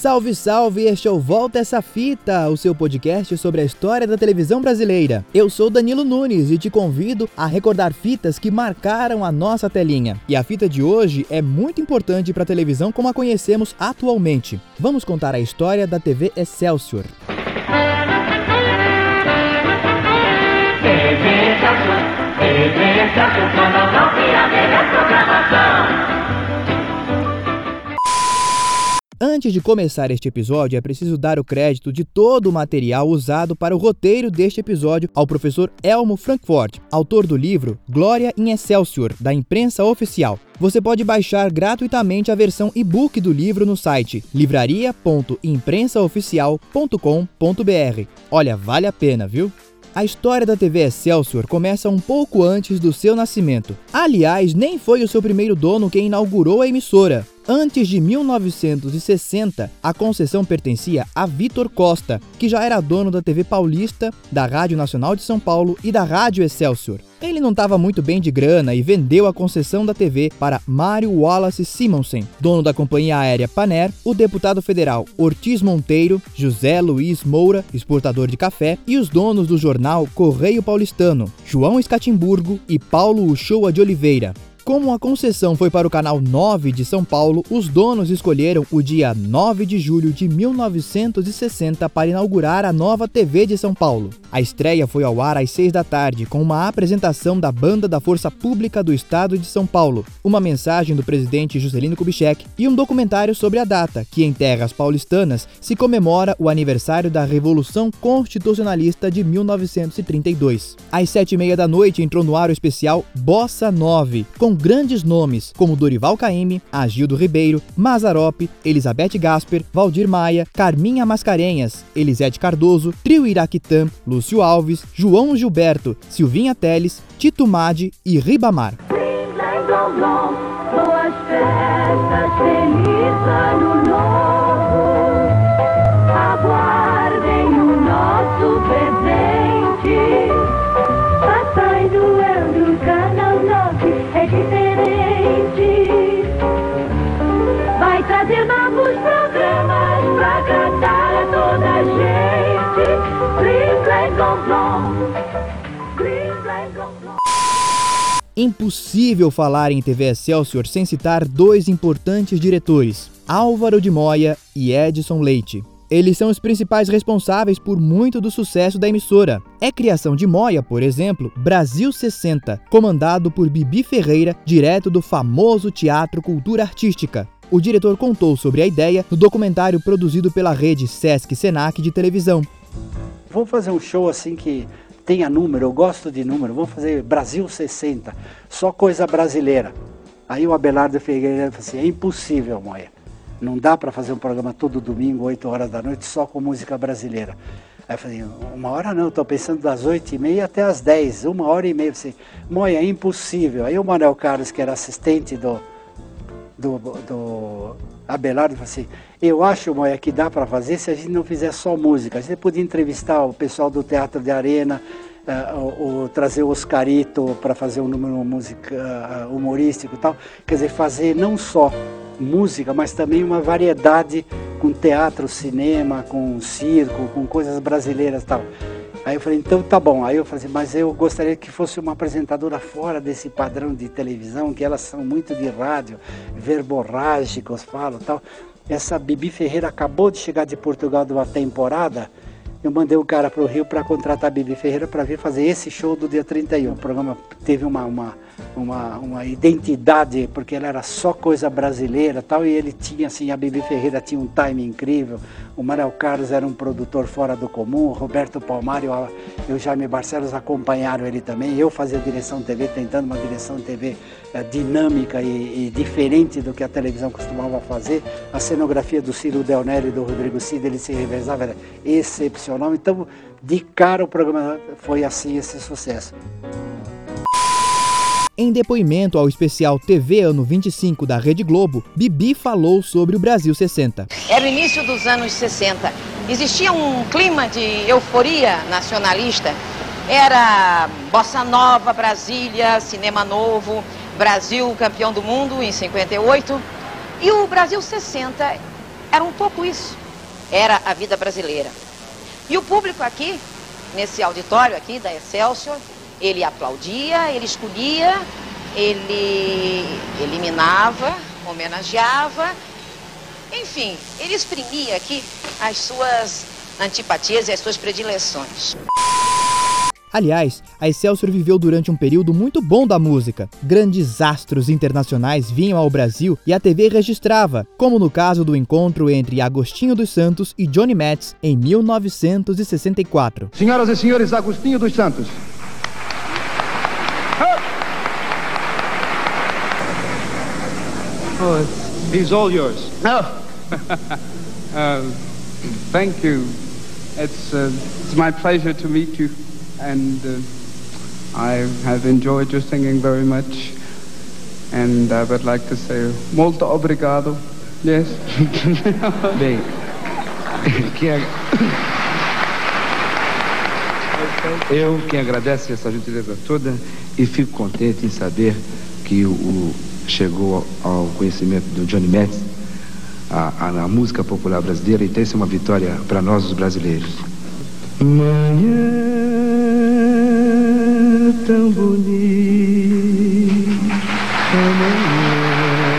Salve, salve! Este é o Volta essa fita, o seu podcast sobre a história da televisão brasileira. Eu sou Danilo Nunes e te convido a recordar fitas que marcaram a nossa telinha. E a fita de hoje é muito importante para a televisão como a conhecemos atualmente. Vamos contar a história da TV Excelsior. TV Excelsior, quando não vira melhor programação. Antes de começar este episódio, é preciso dar o crédito de todo o material usado para o roteiro deste episódio ao professor Elmo Frankfurt, autor do livro Glória em Excelsior, da Imprensa Oficial. Você pode baixar gratuitamente a versão e-book do livro no site livraria.imprensaoficial.com.br. Olha, vale a pena, viu? A história da TV Excelsior começa um pouco antes do seu nascimento. Aliás, nem foi o seu primeiro dono quem inaugurou a emissora. Antes de 1960, a concessão pertencia a Vitor Costa, que já era dono da TV Paulista, da Rádio Nacional de São Paulo e da Rádio Excelsior. Ele não estava muito bem de grana e vendeu a concessão da TV para Mário Wallace Simonsen, dono da companhia aérea Panair, o deputado federal Ortiz Monteiro, José Luiz Moura, exportador de café, e os donos do jornal Correio Paulistano, João Escatimburgo e Paulo Uchoa de Oliveira. Como a concessão foi para o canal 9 de São Paulo, os donos escolheram o dia 9 de julho de 1960 para inaugurar a nova TV de São Paulo. A estreia foi ao ar às 6 da tarde, com uma apresentação da Banda da Força Pública do Estado de São Paulo, uma mensagem do presidente Juscelino Kubitschek e um documentário sobre a data, que em terras paulistanas se comemora o aniversário da Revolução Constitucionalista de 1932. Às 7h30 da noite entrou no ar o especial Bossa 9, com grandes nomes como Dorival Caymmi, Agildo Ribeiro, Mazaropi, Elizabeth Gasper, Valdir Maia, Carminha Mascarenhas, Elisete Cardoso, Trio Iraquitã, Lúcio Alves, João Gilberto, Silvinha Teles, Tito Madi e Ribamar. Impossível falar em TV Excelsior sem citar dois importantes diretores, Álvaro de Moya e Edson Leite. Eles são os principais responsáveis por muito do sucesso da emissora. É criação de Moya, por exemplo, Brasil 60, comandado por Bibi Ferreira, direto do famoso Teatro Cultura Artística. O diretor contou sobre a ideia no documentário produzido pela rede Sesc-Senac de televisão. Vamos fazer um show assim que tenha número, eu gosto de número, vamos fazer Brasil 60, só coisa brasileira. Aí o Abelardo Figueiredo falou assim, é impossível, Moya. Não dá para fazer um programa todo domingo, 8 horas da noite, só com música brasileira. Aí eu falei, uma hora não, estou pensando das 8h30 até as 10, uma hora e meia. Eu falei, Moya, é impossível. Aí o Manuel Carlos, que era assistente do Abelardo, falou assim, eu acho, Moya, que dá para fazer se a gente não fizer só música. A gente podia entrevistar o pessoal do Teatro de Arena, ou trazer o Oscarito para fazer um número música, humorístico e tal. Quer dizer, fazer não só música, mas também uma variedade com teatro, cinema, com circo, com coisas brasileiras e tal. Aí eu falei, então tá bom. Aí eu falei, mas eu gostaria que fosse uma apresentadora fora desse padrão de televisão, que elas são muito de rádio, verborrágicos, falam e tal. Essa Bibi Ferreira acabou de chegar de Portugal de uma temporada. Eu mandei o cara para o Rio para contratar a Bibi Ferreira para vir fazer esse show do dia 31. O programa teve uma identidade, porque ela era só coisa brasileira e tal, e ele tinha assim, a Bibi Ferreira tinha um time incrível, o Manuel Carlos era um produtor fora do comum, o Roberto Palmário e o Jaime Barcelos acompanharam ele também, eu fazia direção TV, tentando uma direção TV dinâmica e diferente do que a televisão costumava fazer. A cenografia do Ciro Del Nero e do Rodrigo Cid, ele se revezava, era excepcional. Então, de cara, o programa foi assim, esse sucesso. Em depoimento ao especial TV Ano 25 da Rede Globo, Bibi falou sobre o Brasil 60. Era o início dos anos 60. Existia um clima de euforia nacionalista. Era Bossa Nova, Brasília, Cinema Novo, Brasil campeão do mundo em 58. E o Brasil 60 Era um pouco isso, era a vida brasileira. E o público aqui, nesse auditório aqui da Excelsior, ele aplaudia, ele escolhia, ele eliminava, homenageava, enfim, ele exprimia aqui as suas antipatias e as suas predileções. Aliás, a Excelsior viveu durante um período muito bom da música. Grandes astros internacionais vinham ao Brasil e a TV registrava, como no caso do encontro entre Agostinho dos Santos e Johnny Metz em 1964. Senhoras e senhores, Agostinho dos Santos. Oh, it's all yours. Oh. Thank you. It's my pleasure to meet you. And I have enjoyed your singing very much, and I would like to say muito obrigado. Yes. Bem, eu que agradeço essa gentileza toda e fico contente em saber que chegou ao conhecimento do Johnny Metz a música popular brasileira, e tem sido uma vitória para nós os brasileiros. Manhã tão bonita, manhã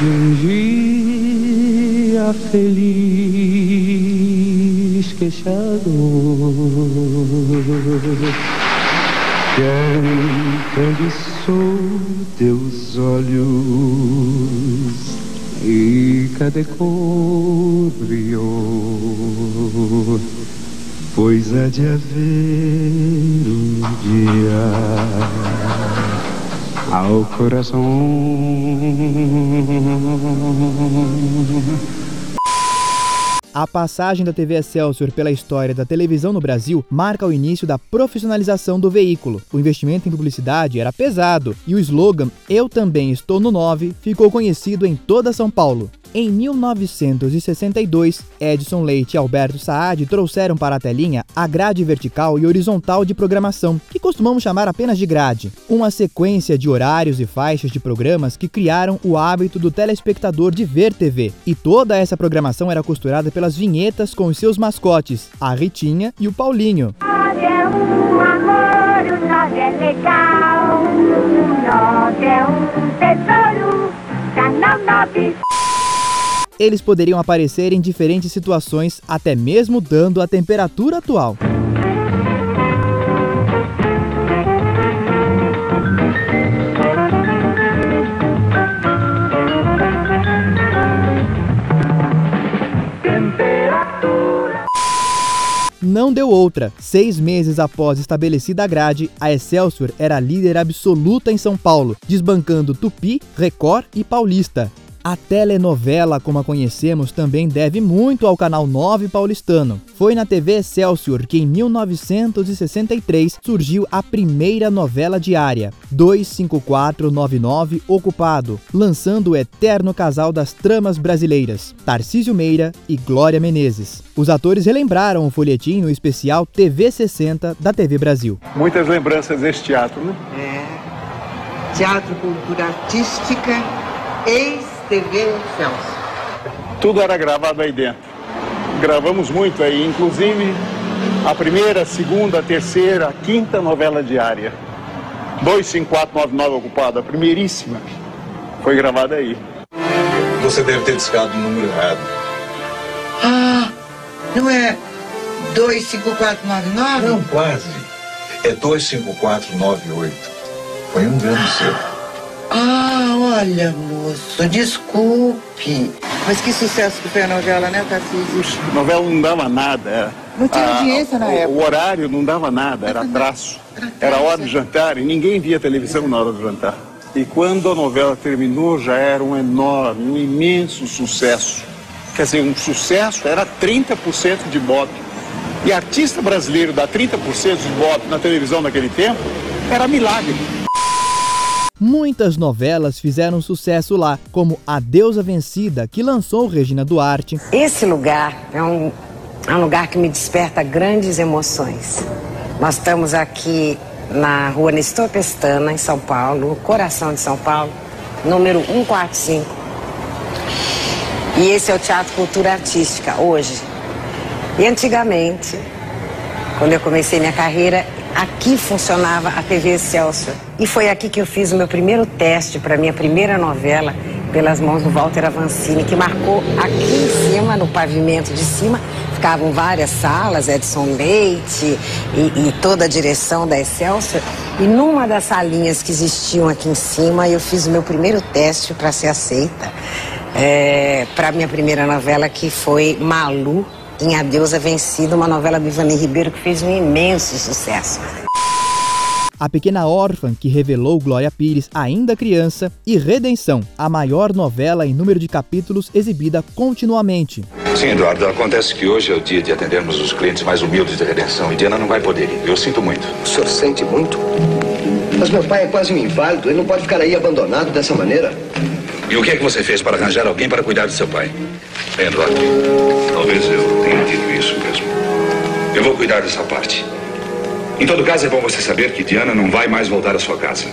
de um dia feliz que chegou, cantando sob teus olhos e cadê cobriu, pois há de haver um dia ao coração. A passagem da TV Excelsior pela história da televisão no Brasil marca o início da profissionalização do veículo. O investimento em publicidade era pesado e o slogan "Eu também estou no 9" ficou conhecido em toda São Paulo. Em 1962, Edson Leite e Alberto Saad trouxeram para a telinha a grade vertical e horizontal de programação, que costumamos chamar apenas de grade. Uma sequência de horários e faixas de programas que criaram o hábito do telespectador de ver TV. E toda essa programação era costurada pelas vinhetas com os seus mascotes, a Ritinha e o Paulinho. Nove é um amor, o nove é legal, o nove é um tesouro, canal 9. Eles poderiam aparecer em diferentes situações, até mesmo dando a temperatura atual. Não deu outra. 6 meses após estabelecida a grade, a Excelsior era líder absoluta em São Paulo, desbancando Tupi, Record e Paulista. A telenovela, como a conhecemos, também deve muito ao Canal 9 paulistano. Foi na TV Excelsior que, em 1963, surgiu a primeira novela diária, 25499 Ocupado, lançando o eterno casal das tramas brasileiras, Tarcísio Meira e Glória Menezes. Os atores relembraram o folhetim no especial TV 60 da TV Brasil. Muitas lembranças desse teatro, né? É. Teatro Cultura Artística, ex-TV Excelsior. Tudo era gravado aí dentro. Gravamos muito aí, inclusive a primeira, a segunda, a terceira, a quinta novela diária. 25499 Ocupado, a primeiríssima, foi gravada aí. Você deve ter discado o número errado. Ah, não é 25499? Não, quase. É 25498. Foi um grande seu. Ah, olha, moço, desculpe. Mas que sucesso que foi a novela, né, Tarcísio? A novela não dava nada. Não tinha audiência na época. O horário não dava nada, era traço. Era hora do jantar e ninguém via televisão na hora do jantar. E quando a novela terminou, já era um enorme, um imenso sucesso. Quer dizer, um sucesso era 30% de ibope. E artista brasileiro dar 30% de ibope na televisão naquele tempo era milagre. Muitas novelas fizeram sucesso lá, como A Deusa Vencida, que lançou Regina Duarte. Esse lugar é um lugar que me desperta grandes emoções. Nós estamos aqui na rua Nestor Pestana, em São Paulo, coração de São Paulo, número 145. E esse é o Teatro Cultura Artística, hoje. E antigamente, quando eu comecei minha carreira, aqui funcionava a TV Excelsior. E foi aqui que eu fiz o meu primeiro teste para minha primeira novela, pelas mãos do Walter Avancini, que marcou aqui em cima, no pavimento de cima, ficavam várias salas, Edson Leite e toda a direção da Excelsior. E numa das salinhas que existiam aqui em cima, eu fiz o meu primeiro teste para ser aceita para minha primeira novela, que foi Malu, em A Deusa Vencida, uma novela do Ivani Ribeiro, que fez um imenso sucesso. A Pequena Órfã, que revelou Glória Pires ainda criança, e Redenção, a maior novela em número de capítulos exibida continuamente. Sim, Eduardo, acontece que hoje é o dia de atendermos os clientes mais humildes de Redenção e Diana não vai poder ir. Eu sinto muito. O senhor sente muito? Mas meu pai é quase um inválido, ele não pode ficar aí abandonado dessa maneira. E o que é que você fez para arranjar alguém para cuidar de seu pai? Bem, Eduardo, talvez eu tenha dito isso mesmo. Eu vou cuidar dessa parte. Em todo caso, é bom você saber que Diana não vai mais voltar à sua casa.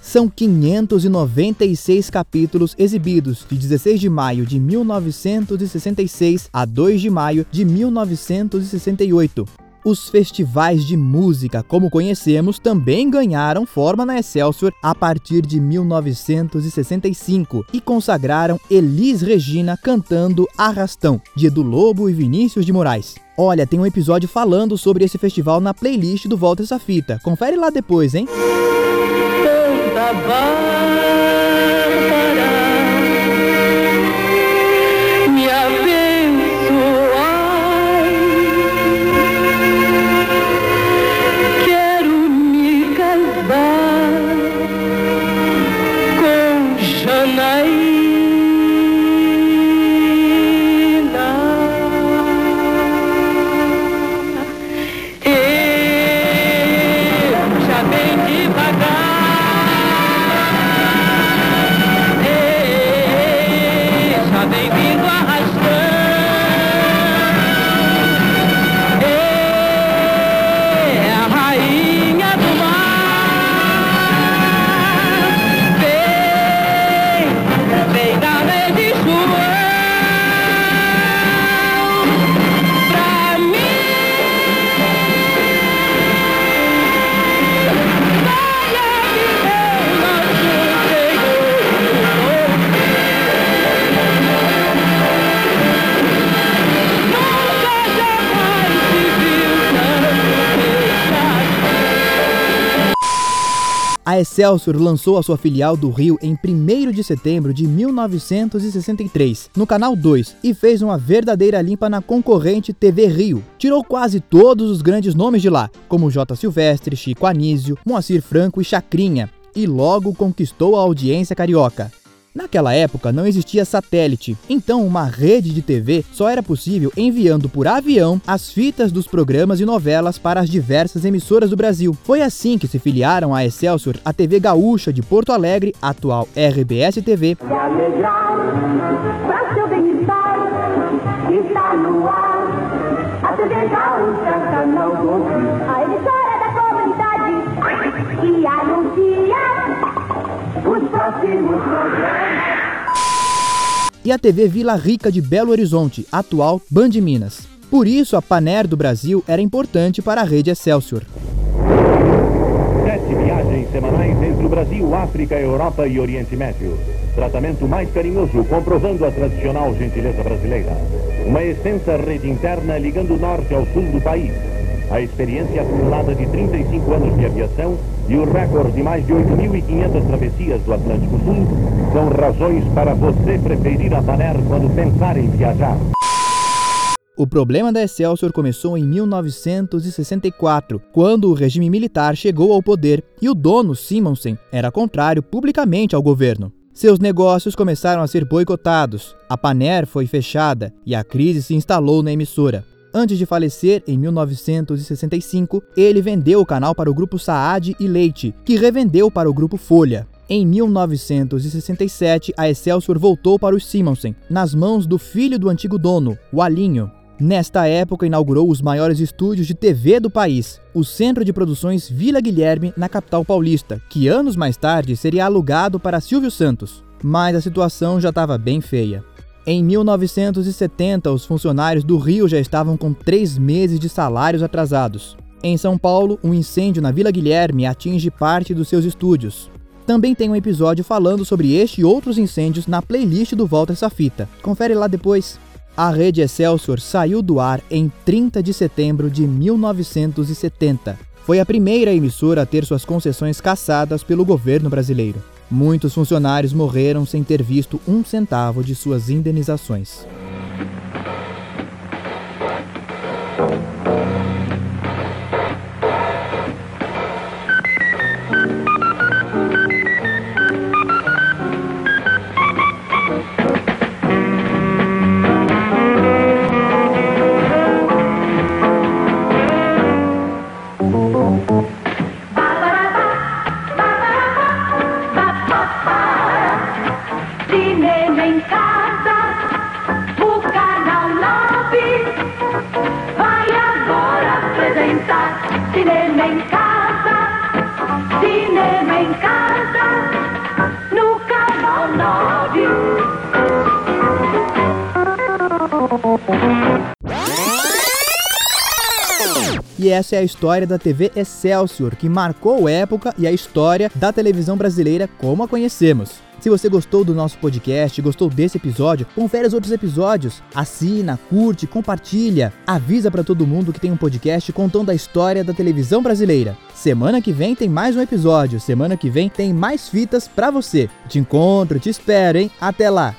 São 596 capítulos exibidos de 16 de maio de 1966 a 2 de maio de 1968. Os festivais de música, como conhecemos, também ganharam forma na Excelsior a partir de 1965 e consagraram Elis Regina cantando Arrastão, de Edu Lobo e Vinícius de Moraes. Olha, tem um episódio falando sobre esse festival na playlist do Volta Essa Fita. Confere lá depois, hein? Santa Bárbara, me abençoa. A Excelsior lançou a sua filial do Rio em 1º de setembro de 1963, no Canal 2, e fez uma verdadeira limpa na concorrente TV Rio. Tirou quase todos os grandes nomes de lá, como J. Silvestre, Chico Anísio, Moacir Franco e Chacrinha, e logo conquistou a audiência carioca. Naquela época não existia satélite, então uma rede de TV só era possível enviando por avião as fitas dos programas e novelas para as diversas emissoras do Brasil. Foi assim que se filiaram à Excelsior a TV Gaúcha de Porto Alegre, atual RBS TV, e a TV Vila Rica de Belo Horizonte, atual Band Minas. Por isso, a Panair do Brasil era importante para a rede Excelsior. 7 viagens semanais entre o Brasil, África, Europa e Oriente Médio. Tratamento mais carinhoso, comprovando a tradicional gentileza brasileira. Uma extensa rede interna ligando o norte ao sul do país. A experiência acumulada de 35 anos de aviação e o recorde de mais de 8.500 travessias do Atlântico Sul são razões para você preferir a Panair quando pensar em viajar. O problema da Excelsior começou em 1964, quando o regime militar chegou ao poder e o dono, Simonsen, era contrário publicamente ao governo. Seus negócios começaram a ser boicotados, a Panair foi fechada e a crise se instalou na emissora. Antes de falecer, em 1965, ele vendeu o canal para o grupo Saad e Leite, que revendeu para o grupo Folha. Em 1967, a Excelsior voltou para os Simonsen, nas mãos do filho do antigo dono, o Alinho. Nesta época, inaugurou os maiores estúdios de TV do país, o Centro de Produções Vila Guilherme, na capital paulista, que anos mais tarde seria alugado para Silvio Santos. Mas a situação já estava bem feia. Em 1970, os funcionários do Rio já estavam com 3 meses de salários atrasados. Em São Paulo, um incêndio na Vila Guilherme atinge parte dos seus estúdios. Também tem um episódio falando sobre este e outros incêndios na playlist do Volta Essa Fita. Confere lá depois. A Rede Excelsior saiu do ar em 30 de setembro de 1970. Foi a primeira emissora a ter suas concessões cassadas pelo governo brasileiro. Muitos funcionários morreram sem ter visto um centavo de suas indenizações. E essa é a história da TV Excelsior, que marcou a época e a história da televisão brasileira como a conhecemos. Se você gostou do nosso podcast, gostou desse episódio, confere os outros episódios, assina, curte, compartilha, avisa para todo mundo que tem um podcast contando a história da televisão brasileira. Semana que vem tem mais um episódio, semana que vem tem mais fitas para você. Te encontro, te espero, hein? Até lá!